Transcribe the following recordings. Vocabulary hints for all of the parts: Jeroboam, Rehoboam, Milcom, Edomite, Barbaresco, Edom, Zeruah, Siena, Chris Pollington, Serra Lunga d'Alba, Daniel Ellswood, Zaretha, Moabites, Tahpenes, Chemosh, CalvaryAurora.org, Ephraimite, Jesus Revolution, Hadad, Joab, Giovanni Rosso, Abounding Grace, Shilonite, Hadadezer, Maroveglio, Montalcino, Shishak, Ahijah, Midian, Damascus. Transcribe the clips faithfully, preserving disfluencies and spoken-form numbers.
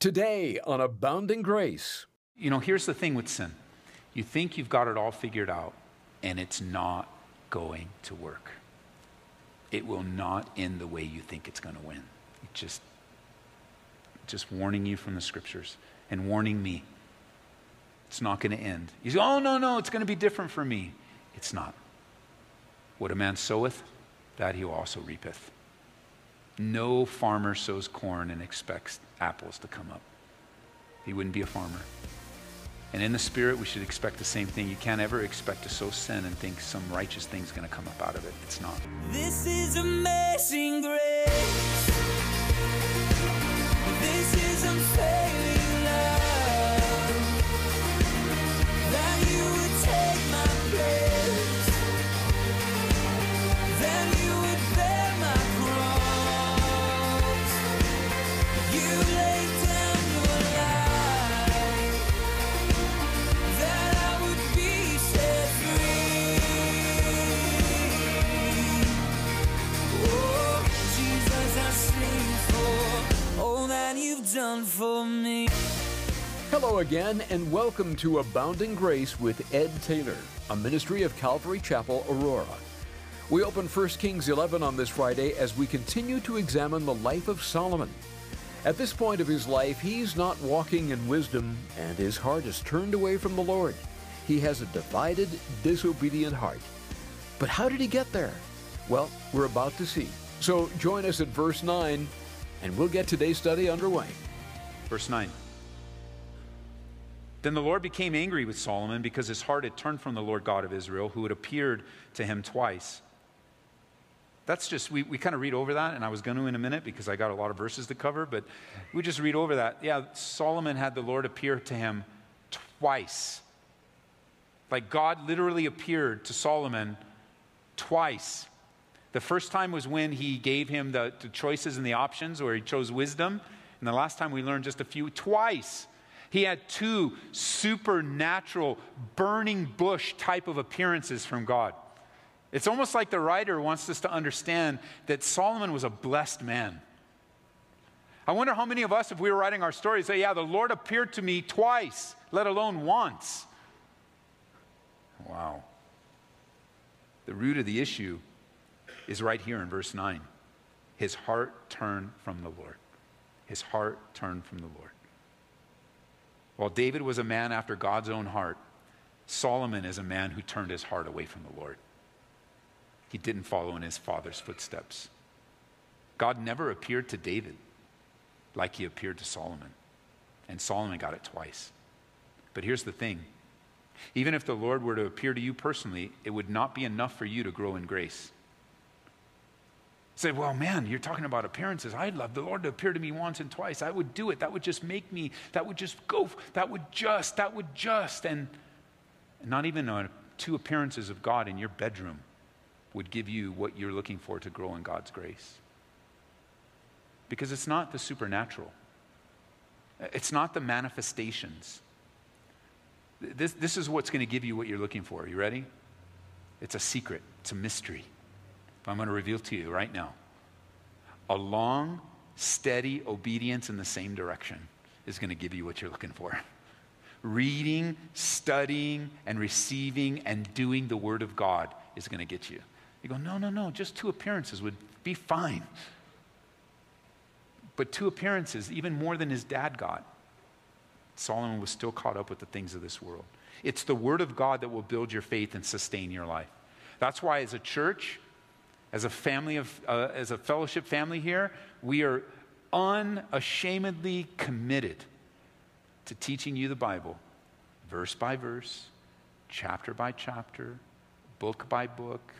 Today on Abounding Grace. You know, here's the thing with sin. You think you've got it all figured out, and it's not going to work. It will not end the way you think it's going to win. It just, just warning you from the scriptures and warning me. It's not going to end. You say, oh, no, no, it's going to be different for me. It's not. What a man soweth, that he also reapeth. No farmer sows corn and expects apples to come up. He wouldn't be a farmer. And in the spirit, we should expect the same thing. You can't ever expect to sow sin and think some righteous thing's going to come up out of it. It's not. This is amazing grace. This is unfailing love. That you would take my place. That you would bear my cross. You laid down your life. That I would be set free. Oh, Jesus, I sing for all that you've done for me. Hello again, and welcome to Abounding Grace with Ed Taylor, a ministry of Calvary Chapel, Aurora. We open First Kings eleven on this Friday as we continue to examine the life of Solomon. At this point of his life, he's not walking in wisdom, and his heart is turned away from the Lord. He has a divided, disobedient heart. But how did he get there? Well, we're about to see. So join us at verse nine, and we'll get today's study underway. Verse nine. Then the Lord became angry with Solomon because his heart had turned from the Lord God of Israel, who had appeared to him twice. That's just, we, we kind of read over that, and I was going to in a minute because I got a lot of verses to cover, but we just read over that. Yeah, Solomon had the Lord appear to him twice. Like God literally appeared to Solomon twice. The first time was when he gave him the, the choices and the options, where he chose wisdom. And the last time we learned just a few, twice. He had two supernatural, burning bush type of appearances from God. It's almost like the writer wants us to understand that Solomon was a blessed man. I wonder how many of us, if we were writing our stories, say, yeah, the Lord appeared to me twice, let alone once. Wow. The root of the issue is right here in verse nine. His heart turned from the Lord. His heart turned from the Lord. While David was a man after God's own heart, Solomon is a man who turned his heart away from the Lord. He didn't follow in his father's footsteps. God never appeared to David like he appeared to Solomon. And Solomon got it twice. But here's the thing. Even if the Lord were to appear to you personally, it would not be enough for you to grow in grace. Say, well, man, you're talking about appearances. I'd love the Lord to appear to me once and twice. I would do it. That would just make me, that would just go, that would just, that would just. And not even uh, two appearances of God in your bedroom would give you what you're looking for to grow in God's grace. Because it's not the supernatural. It's not the manifestations. This, this is what's going to give you what you're looking for. Are you ready? It's a secret. It's a mystery. I'm going to reveal to you right now. A long, steady obedience in the same direction is going to give you what you're looking for. Reading, studying, and receiving and doing the Word of God is going to get you. You go, no, no, no, just two appearances would be fine. But two appearances, even more than his dad got, Solomon was still caught up with the things of this world. It's the Word of God that will build your faith and sustain your life. That's why as a church, As a family of, uh, as a fellowship family here, we are unashamedly committed to teaching you the Bible, verse by verse, chapter by chapter, book by book.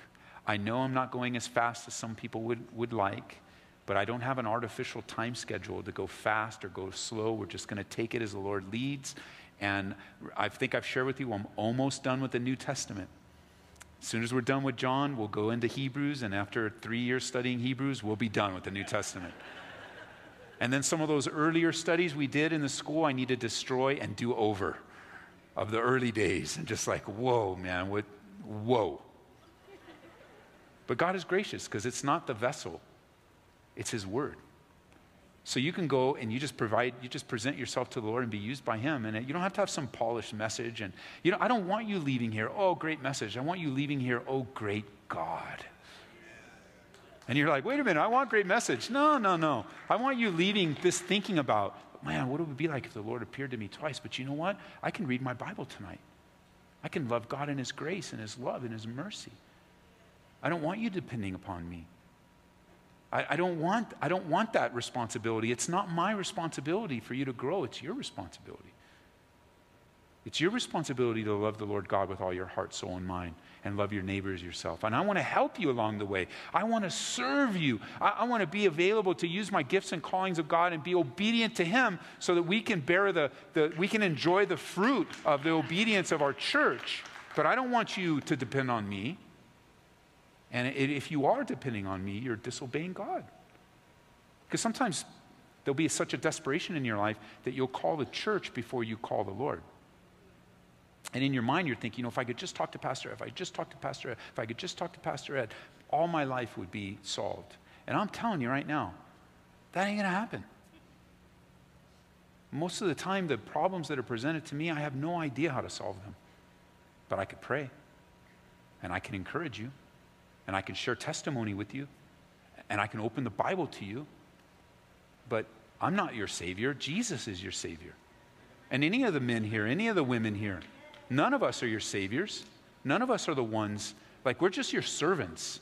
I know I'm not going as fast as some people would, would like, but I don't have an artificial time schedule to go fast or go slow. We're just going to take it as the Lord leads. And I think I've shared with you, I'm almost done with the New Testament. As soon as we're done with John, we'll go into Hebrews, and after three years studying Hebrews, we'll be done with the New Testament. And then some of those earlier studies we did in the school, I need to destroy and do over of the early days. And just like, whoa, man, what, whoa. But God is gracious because it's not the vessel, it's His Word. So you can go and you just provide, you just present yourself to the Lord and be used by him. And you don't have to have some polished message. And, you know, I don't want you leaving here, oh, great message. I want you leaving here, oh, great God. And you're like, wait a minute, I want great message. No, no, no. I want you leaving this thinking about, man, what it would be like if the Lord appeared to me twice? But you know what? I can read my Bible tonight. I can love God in his grace and his love and his mercy. I don't want you depending upon me. I, I don't want, I don't want that responsibility. It's not my responsibility for you to grow. It's your responsibility. It's your responsibility to love the Lord God with all your heart, soul, and mind, and love your neighbor as yourself. And I want to help you along the way. I want to serve you. I, I want to be available to use my gifts and callings of God and be obedient to him so that we can bear the, the we can enjoy the fruit of the obedience of our church. But I don't want you to depend on me. And if you are depending on me, you're disobeying God. Because sometimes there'll be such a desperation in your life that you'll call the church before you call the Lord. And in your mind, you're thinking, you know, if I could just talk to Pastor Ed, if I could just talk to Pastor Ed, if I could just talk to Pastor Ed, all my life would be solved. And I'm telling you right now, that ain't going to happen. Most of the time, the problems that are presented to me, I have no idea how to solve them. But I could pray, and I can encourage you. And I can share testimony with you, and I can open the Bible to you, but I'm not your Savior. Jesus is your Savior. And any of the men here, any of the women here, none of us are your saviors. None of us are the ones, like we're just your servants.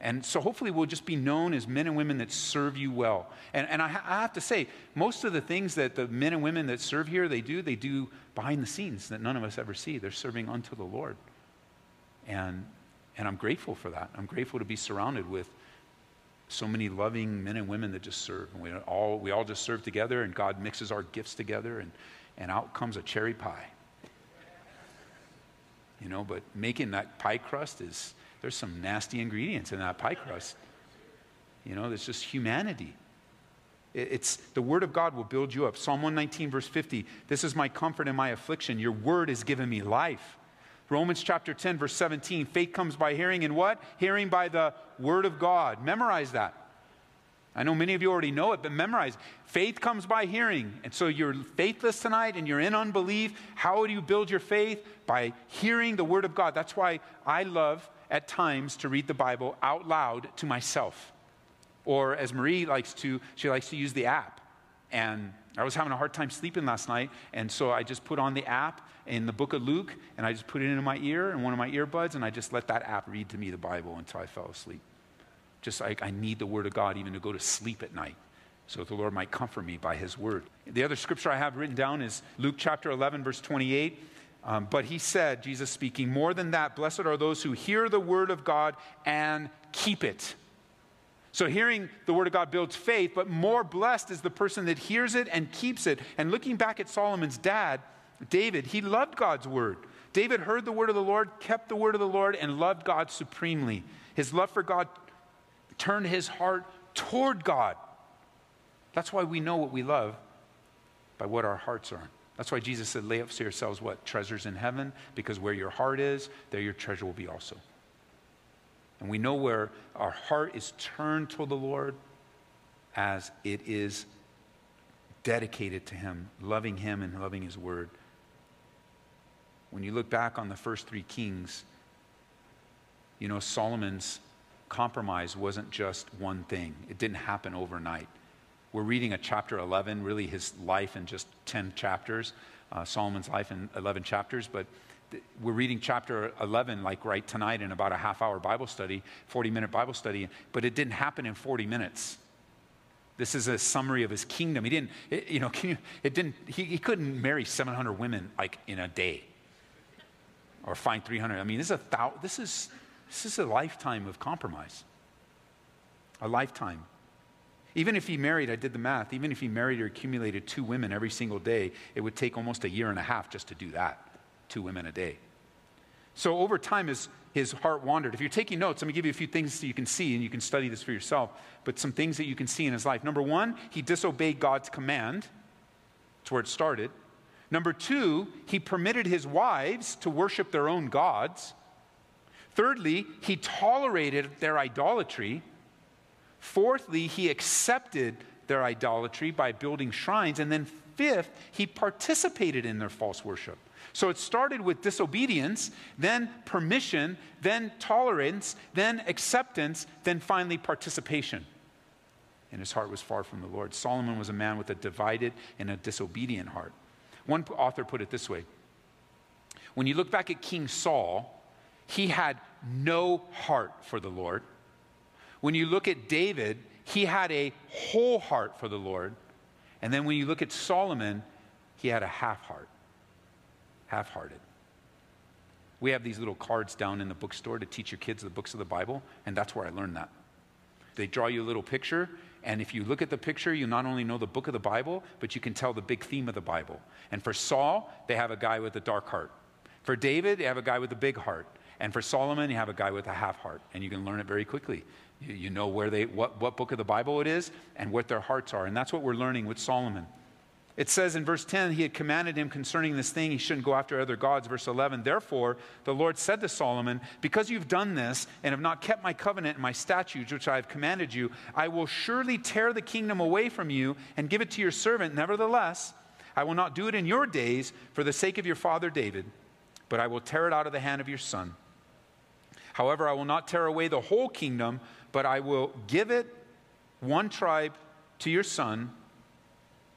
And so hopefully we'll just be known as men and women that serve you well. And, and I, ha I have to say, most of the things that the men and women that serve here, they do, they do behind the scenes that none of us ever see. They're serving unto the Lord. And And I'm grateful for that. I'm grateful to be surrounded with so many loving men and women that just serve. And we all, we all just serve together, and God mixes our gifts together, and, and out comes a cherry pie. You know, but making that pie crust is, there's some nasty ingredients in that pie crust. You know, there's just humanity. It's the word of God will build you up. Psalm one nineteen, verse fifty, this is my comfort in my affliction. Your word has given me life. Romans chapter ten, verse seventeen, faith comes by hearing, and what? Hearing by the word of God. Memorize that. I know many of you already know it, but memorize it. Faith comes by hearing. And so you're faithless tonight and you're in unbelief. How do you build your faith? By hearing the word of God. That's why I love at times to read the Bible out loud to myself. Or as Marie likes to, she likes to use the app. And I was having a hard time sleeping last night, and so I just put on the app in the book of Luke, and I just put it into my ear and one of my earbuds, and I just let that app read to me the Bible until I fell asleep. Just like I need the word of God even to go to sleep at night, so the Lord might comfort me by his word. The other scripture I have written down is Luke chapter eleven, verse twenty-eight. Um, but he said, Jesus speaking, more than that, blessed are those who hear the word of God and keep it. So hearing the word of God builds faith, but more blessed is the person that hears it and keeps it. And looking back at Solomon's dad, David, he loved God's word. David heard the word of the Lord, kept the word of the Lord, and loved God supremely. His love for God turned his heart toward God. That's why we know what we love by what our hearts are. That's why Jesus said, lay up to yourselves what? Treasures in heaven, because where your heart is, there your treasure will be also. And we know where our heart is turned toward the Lord as it is dedicated to him, loving him and loving his word. When you look back on the first three kings, you know, Solomon's compromise wasn't just one thing. It didn't happen overnight. We're reading a chapter eleven, really his life in just ten chapters, uh, Solomon's life in eleven chapters, but we're reading chapter eleven like right tonight in about a half hour Bible study, forty minute Bible study, but it didn't happen in forty minutes. This is a summary of his kingdom. He didn't, it, you know, can you, it didn't, he, he couldn't marry seven hundred women like in a day or find three hundred. I mean, this is a thou, this is, this is a lifetime of compromise, a lifetime. Even if he married, I did the math, even if he married or accumulated two women every single day, it would take almost a year and a half just to do that. Two women a day. So over time, his, his heart wandered. If you're taking notes, let me give you a few things so you can see, and you can study this for yourself, but some things that you can see in his life. Number one, he disobeyed God's command. That's where it started. Number two, he permitted his wives to worship their own gods. Thirdly, he tolerated their idolatry. Fourthly, he accepted their idolatry by building shrines. And then fifth, he participated in their false worship. So it started with disobedience, then permission, then tolerance, then acceptance, then finally participation. And his heart was far from the Lord. Solomon was a man with a divided and a disobedient heart. One author put it this way. When you look back at King Saul, he had no heart for the Lord. When you look at David, he had a whole heart for the Lord. And then when you look at Solomon, he had a half heart, half-hearted. We have these little cards down in the bookstore to teach your kids the books of the Bible, and that's where I learned that. They draw you a little picture, and if you look at the picture, you not only know the book of the Bible, but you can tell the big theme of the Bible. And for Saul, they have a guy with a dark heart. For David, they have a guy with a big heart. And for Solomon, you have a guy with a half heart, and you can learn it very quickly. You, you know where they, what, what book of the Bible it is and what their hearts are, and that's what we're learning with Solomon. It says in verse ten, he had commanded him concerning this thing, he shouldn't go after other gods. Verse eleven, therefore the Lord said to Solomon, because you've done this and have not kept my covenant and my statutes, which I have commanded you, I will surely tear the kingdom away from you and give it to your servant. Nevertheless, I will not do it in your days for the sake of your father David, but I will tear it out of the hand of your son. However, I will not tear away the whole kingdom, but I will give it one tribe to your son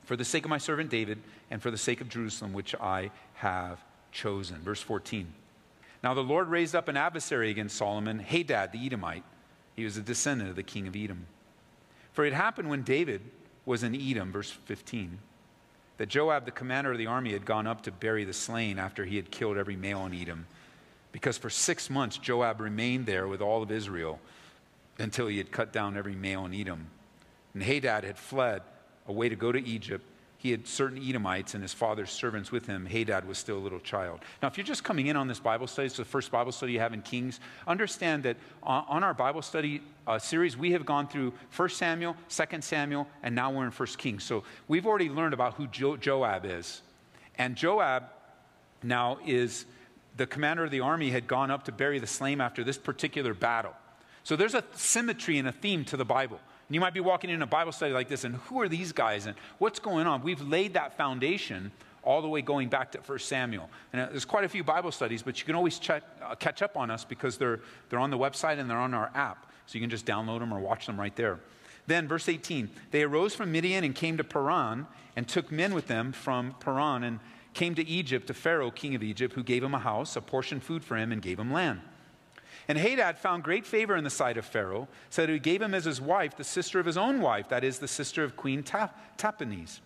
for the sake of my servant David and for the sake of Jerusalem, which I have chosen. Verse fourteen. Now the Lord raised up an adversary against Solomon, Hadad the Edomite. He was a descendant of the king of Edom. For it happened when David was in Edom, verse fifteen, that Joab, the commander of the army, had gone up to bury the slain after he had killed every male in Edom. Because for six months Joab remained there with all of Israel until he had cut down every male in Edom. And Hadad had fled away to go to Egypt. He had certain Edomites and his father's servants with him. Hadad was still a little child. Now, if you're just coming in on this Bible study, it's the first Bible study you have in Kings, understand that on our Bible study uh, series, we have gone through First Samuel, Second Samuel, and now we're in First Kings. So we've already learned about who jo- Joab is. And Joab now is... the commander of the army had gone up to bury the slain after this particular battle. So there's a symmetry and a theme to the Bible. And you might be walking in a Bible study like this, and who are these guys, and what's going on? We've laid that foundation all the way going back to First Samuel. And there's quite a few Bible studies, but you can always check, uh, catch up on us because they're, they're on the website and they're on our app. So you can just download them or watch them right there. Then verse eighteen, they arose from Midian and came to Paran and took men with them from Paran and came to Egypt, to Pharaoh, king of Egypt, who gave him a house, apportioned food for him, and gave him land. And Hadad found great favor in the sight of Pharaoh, so that he gave him as his wife the sister of his own wife, that is, the sister of Queen Tahpenes.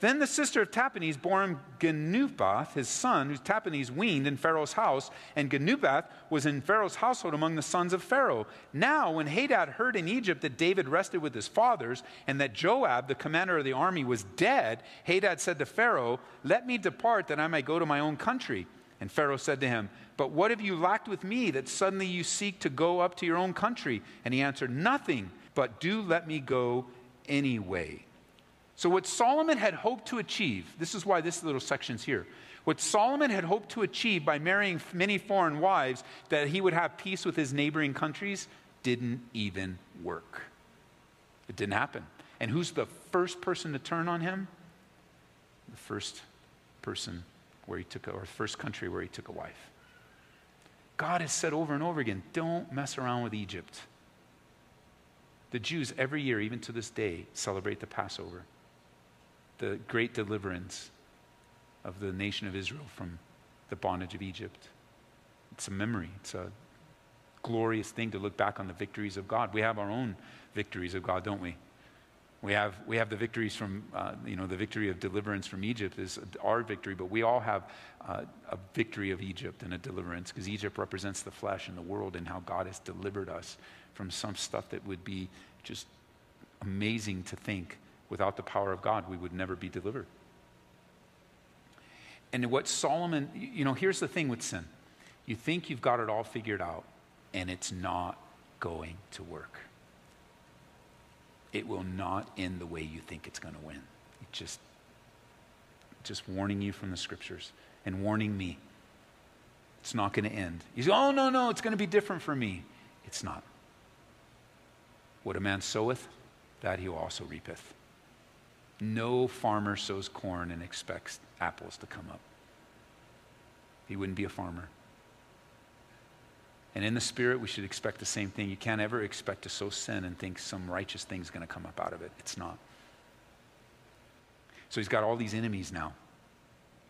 Then the sister of Tahpenes bore him Genubath, his son, whose Tahpenes weaned in Pharaoh's house, and Genubath was in Pharaoh's household among the sons of Pharaoh. Now, when Hadad heard in Egypt that David rested with his fathers, and that Joab, the commander of the army, was dead, Hadad said to Pharaoh, let me depart that I may go to my own country. And Pharaoh said to him, but what have you lacked with me that suddenly you seek to go up to your own country? And he answered, nothing, but do let me go anyway. So what Solomon had hoped to achieve, this is why this little section's here. What Solomon had hoped to achieve by marrying many foreign wives, that he would have peace with his neighboring countries, didn't even work. It didn't happen. And who's the first person to turn on him? The first person where he took, or the first country where he took a wife. God has said over and over again, don't mess around with Egypt. The Jews every year, even to this day, celebrate the Passover, the great deliverance of the nation of Israel from the bondage of Egypt. It's a memory. It's a glorious thing to look back on the victories of God. We have our own victories of God, don't we? We have we have the victories from, uh, you know, the victory of deliverance from Egypt is our victory, but we all have uh, a victory of Egypt and a deliverance because Egypt represents the flesh and the world and how God has delivered us from some stuff that would be just amazing to think. Without the power of God, we would never be delivered. And what Solomon, you know, here's the thing with sin. You think you've got it all figured out, and it's not going to work. It will not end the way you think it's going to win. It just, just warning you from the scriptures and warning me. It's not going to end. You say, oh, no, no, it's going to be different for me. It's not. What a man soweth, that he will also reapeth. No farmer sows corn and expects apples to come up. He wouldn't be a farmer. And in the spirit, we should expect the same thing. You can't ever expect to sow sin and think some righteous thing's going to come up out of it. It's not. So he's got all these enemies now.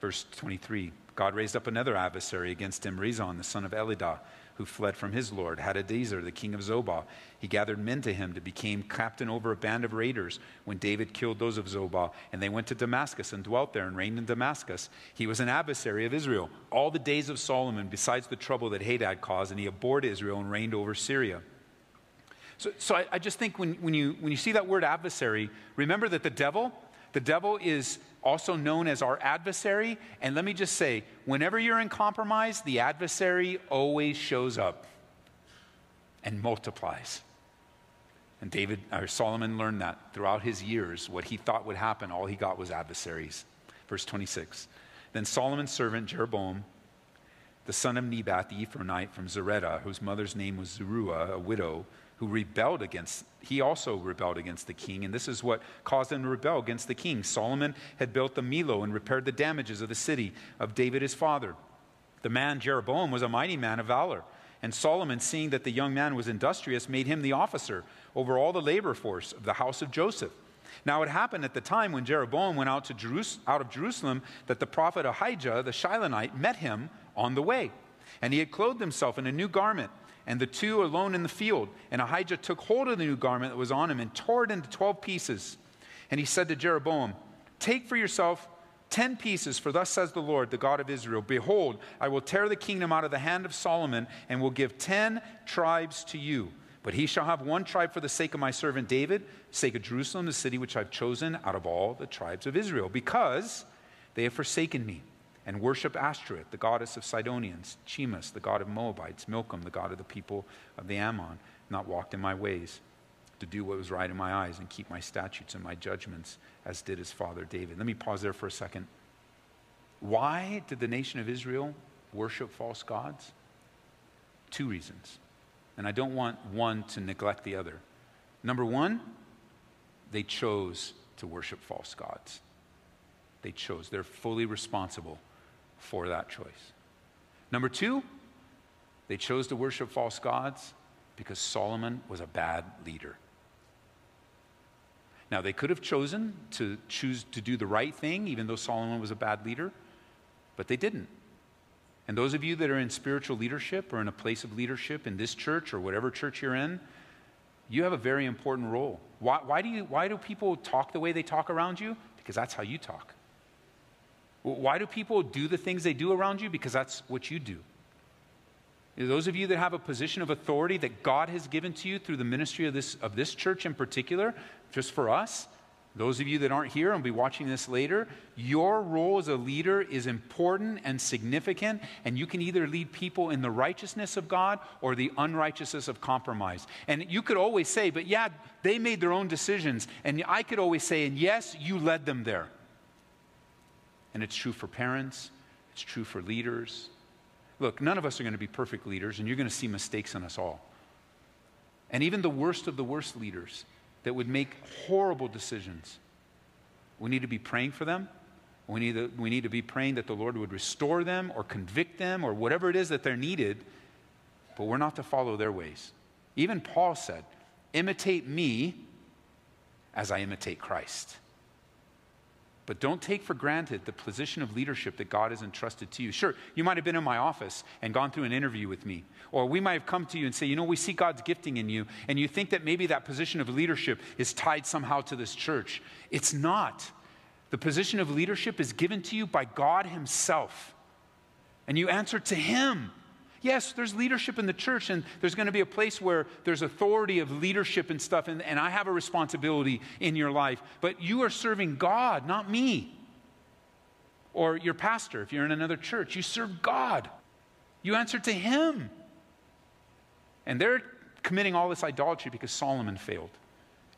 Verse twenty-three, God raised up another adversary against him, Rezon, the son of Elidah, who fled from his lord, Hadadezer, the king of Zobah. He gathered men to him to become captain over a band of raiders when David killed those of Zobah. And they went to Damascus and dwelt there and reigned in Damascus. He was an adversary of Israel all the days of Solomon, besides the trouble that Hadad caused, and he abhorred Israel and reigned over Syria. So, so I, I just think when, when, you, when you see that word adversary, remember that the devil, the devil is also known as our adversary. And let me just say, whenever you're in compromise, the adversary always shows up and multiplies. And David, or Solomon learned that throughout his years, what he thought would happen, all he got was adversaries. Verse twenty-six, then Solomon's servant Jeroboam, the son of Nebat, the Ephraimite from Zaretha, whose mother's name was Zeruah, a widow, who rebelled against, he also rebelled against the king, and this is what caused him to rebel against the king. Solomon had built the Millo and repaired the damages of the city of David his father. The man Jeroboam was a mighty man of valor, and Solomon, seeing that the young man was industrious, made him the officer over all the labor force of the house of Joseph. Now it happened at the time when Jeroboam went out, to Jerus- out of Jerusalem that the prophet Ahijah the Shilonite met him on the way, and he had clothed himself in a new garment. And the two alone in the field. And Ahijah took hold of the new garment that was on him and tore it into twelve pieces. And he said to Jeroboam, take for yourself ten pieces, for thus says the Lord, the God of Israel, behold, I will tear the kingdom out of the hand of Solomon and will give ten tribes to you. But he shall have one tribe for the sake of my servant David, sake of Jerusalem, the city which I've chosen out of all the tribes of Israel, because they have forsaken me and worship Ashtoreth, the goddess of Sidonians, Chemosh, the god of Moabites, Milcom, the god of the people of the Ammon, not walked in my ways to do what was right in my eyes and keep my statutes and my judgments as did his father David. Let me pause there for a second. Why did the nation of Israel worship false gods? Two reasons. And I don't want one to neglect the other. Number one, they chose to worship false gods. They chose. They're fully responsible for that choice. Number two, they chose to worship false gods because Solomon was a bad leader. Now, they could have chosen to choose to do the right thing, even though Solomon was a bad leader, but they didn't. And those of you that are in spiritual leadership or in a place of leadership in this church or whatever church you're in, you have a very important role. Why, why do you, why do people talk the way they talk around you? Because that's how you talk. Why do people do the things they do around you? Because that's what you do. Those of you that have a position of authority that God has given to you through the ministry of this, of this church in particular, just for us, those of you that aren't here and will be watching this later, your role as a leader is important and significant, and you can either lead people in the righteousness of God or the unrighteousness of compromise. And you could always say, but yeah, they made their own decisions. And I could always say, and yes, you led them there. And it's true for parents. It's true for leaders. Look, none of us are going to be perfect leaders, and you're going to see mistakes in us all. And even the worst of the worst leaders that would make horrible decisions, we need to be praying for them. We need to, we need to be praying that the Lord would restore them or convict them or whatever it is that they're needed, but we're not to follow their ways. Even Paul said, imitate me as I imitate Christ. But don't take for granted the position of leadership that God has entrusted to you. Sure, you might have been in my office and gone through an interview with me. Or we might have come to you and say, you know, we see God's gifting in you. And you think that maybe that position of leadership is tied somehow to this church. It's not. The position of leadership is given to you by God himself. And you answer to him. Yes, there's leadership in the church, and there's going to be a place where there's authority of leadership and stuff, and, and I have a responsibility in your life. But you are serving God, not me. Or your pastor, if you're in another church, you serve God. You answer to him. And they're committing all this idolatry because Solomon failed.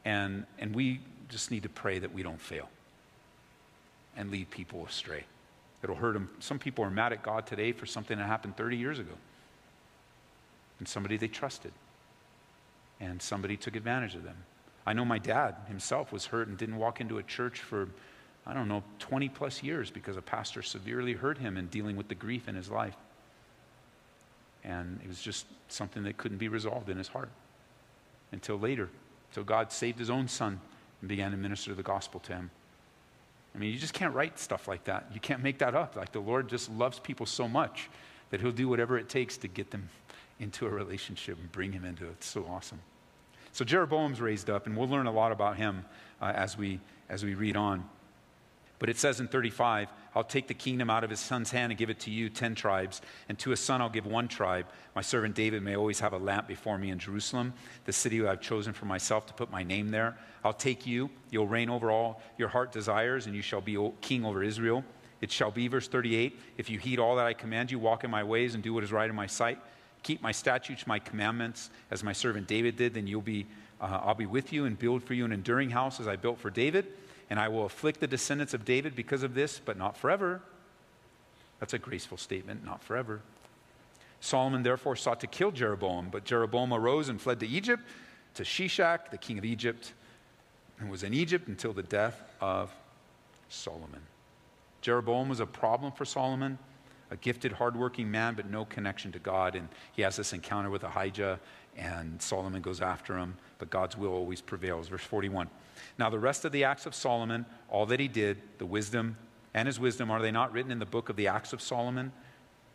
And, and we just need to pray that we don't fail and lead people astray. It'll hurt them. Some people are mad at God today for something that happened thirty years ago. And somebody they trusted. And somebody took advantage of them. I know my dad himself was hurt and didn't walk into a church for, I don't know, twenty plus years because a pastor severely hurt him in dealing with the grief in his life. And it was just something that couldn't be resolved in his heart until later, until God saved his own son and began to minister the gospel to him. I mean, you just can't write stuff like that. You can't make that up. Like, the Lord just loves people so much that he'll do whatever it takes to get them into a relationship and bring him into it. It's so awesome. So Jeroboam's raised up, and we'll learn a lot about him uh, as we as we read on. But it says in thirty-five, I'll take the kingdom out of his son's hand and give it to you, ten tribes, and to his son I'll give one tribe. My servant David may always have a lamp before me in Jerusalem, the city I've chosen for myself to put my name there. I'll take you, you'll reign over all your heart desires, and you shall be king over Israel. It shall be, verse thirty-eight, if you heed all that I command you, walk in my ways and do what is right in my sight, keep my statutes, my commandments, as my servant David did, then you'll be, uh, I'll be with you and build for you an enduring house as I built for David, and I will afflict the descendants of David because of this, but not forever. That's a graceful statement, not forever. Solomon therefore sought to kill Jeroboam, but Jeroboam arose and fled to Egypt, to Shishak, the king of Egypt, and was in Egypt until the death of Solomon. Jeroboam was a problem for Solomon, a gifted, hardworking man, but no connection to God. And he has this encounter with Ahijah, and Solomon goes after him, but God's will always prevails. Verse forty-one. Now the rest of the acts of Solomon, all that he did, the wisdom and his wisdom, are they not written in the book of the acts of Solomon?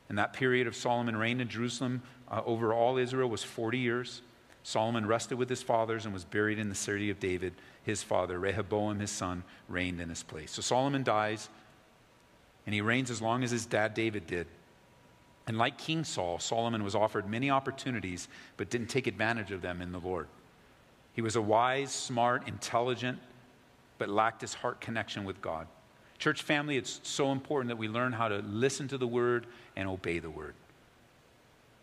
And that period of Solomon reigned in Jerusalem uh, over all Israel was forty years. Solomon rested with his fathers and was buried in the city of David, his father. Rehoboam, his son, reigned in his place. So Solomon dies, and he reigns as long as his dad David did. And like King Saul, Solomon was offered many opportunities, but didn't take advantage of them in the Lord. He was a wise, smart, intelligent, but lacked his heart connection with God. Church family, it's so important that we learn how to listen to the word and obey the word.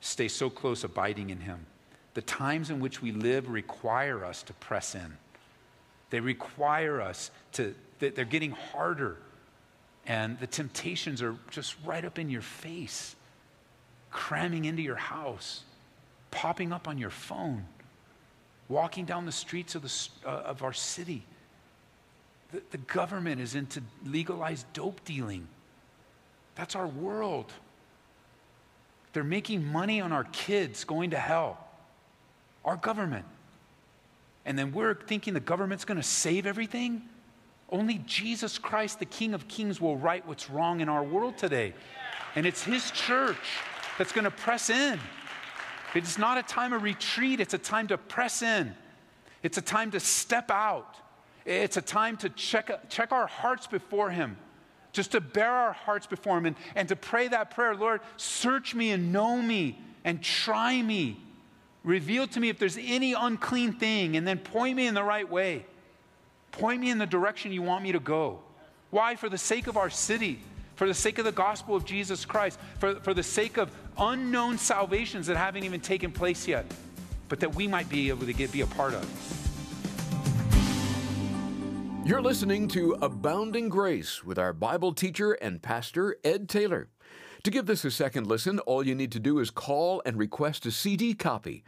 Stay so close, abiding in him. The times in which we live require us to press in. They require us to, they're getting harder. And the temptations are just right up in your face, cramming into your house, popping up on your phone, walking down the streets of, the, uh, of our city. The, the government is into legalized dope dealing. That's our world. They're making money on our kids going to hell. Our government. And then we're thinking the government's going to save everything? Only Jesus Christ, the King of Kings, will right what's wrong in our world today. And it's his church that's going to press in. It's not a time of retreat. It's a time to press in. It's a time to step out. It's a time to check, check our hearts before him, just to bear our hearts before him and, and to pray that prayer, Lord, search me and know me and try me. Reveal to me if there's any unclean thing, and then point me in the right way. Point me in the direction you want me to go. Why? For the sake of our city, for the sake of the gospel of Jesus Christ, for, for the sake of unknown salvations that haven't even taken place yet, but that we might be able to get be a part of. You're listening to Abounding Grace with our Bible teacher and pastor, Ed Taylor. To give this a second listen, all you need to do is call and request a C D copy.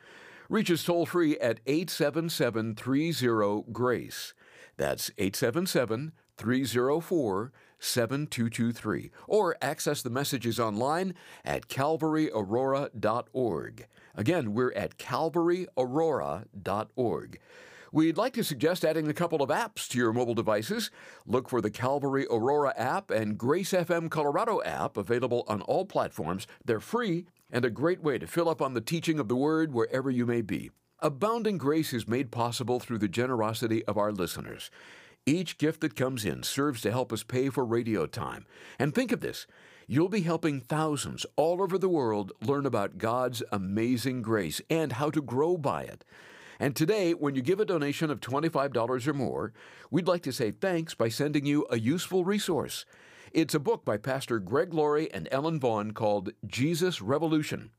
Reach us toll-free at eight seven seven, three zero, GRACE. That's eight seven seven, three zero four, seven two two three. Or access the messages online at Calvary Aurora dot org. Again, we're at Calvary Aurora dot org. We'd like to suggest adding a couple of apps to your mobile devices. Look for the Calvary Aurora app and Grace F M Colorado app, available on all platforms. They're free and a great way to fill up on the teaching of the Word wherever you may be. Abounding Grace is made possible through the generosity of our listeners. Each gift that comes in serves to help us pay for radio time. And think of this, you'll be helping thousands all over the world learn about God's amazing grace and how to grow by it. And today, when you give a donation of twenty-five dollars or more, we'd like to say thanks by sending you a useful resource. It's a book by Pastor Greg Laurie and Ellen Vaughn called Jesus Revolution.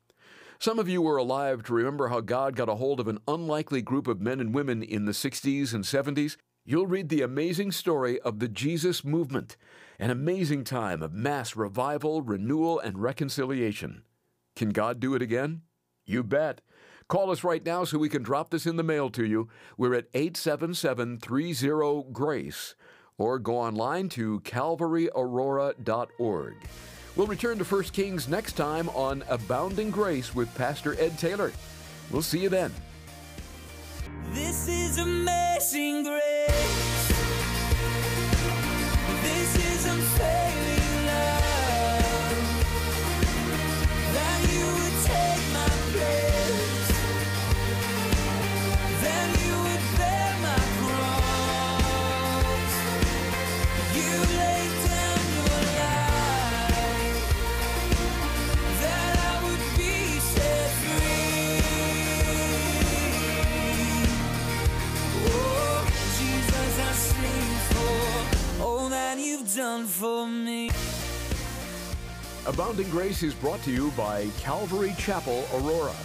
Some of you were alive to remember how God got a hold of an unlikely group of men and women in the sixties and seventies. You'll read the amazing story of the Jesus movement, an amazing time of mass revival, renewal, and reconciliation. Can God do it again? You bet. Call us right now so we can drop this in the mail to you. We're at eight seven seven, three zero, GRACE or go online to Calvary Aurora dot org. We'll return to First Kings next time on Abounding Grace with Pastor Ed Taylor. We'll see you then. This is amazing grace. This is unfailing love. That you would take my place. That you would bear my cross. You laid down your life. That I would be set free. Oh, Jesus, I sing for all that you've done for me. Abounding Grace is brought to you by Calvary Chapel Aurora.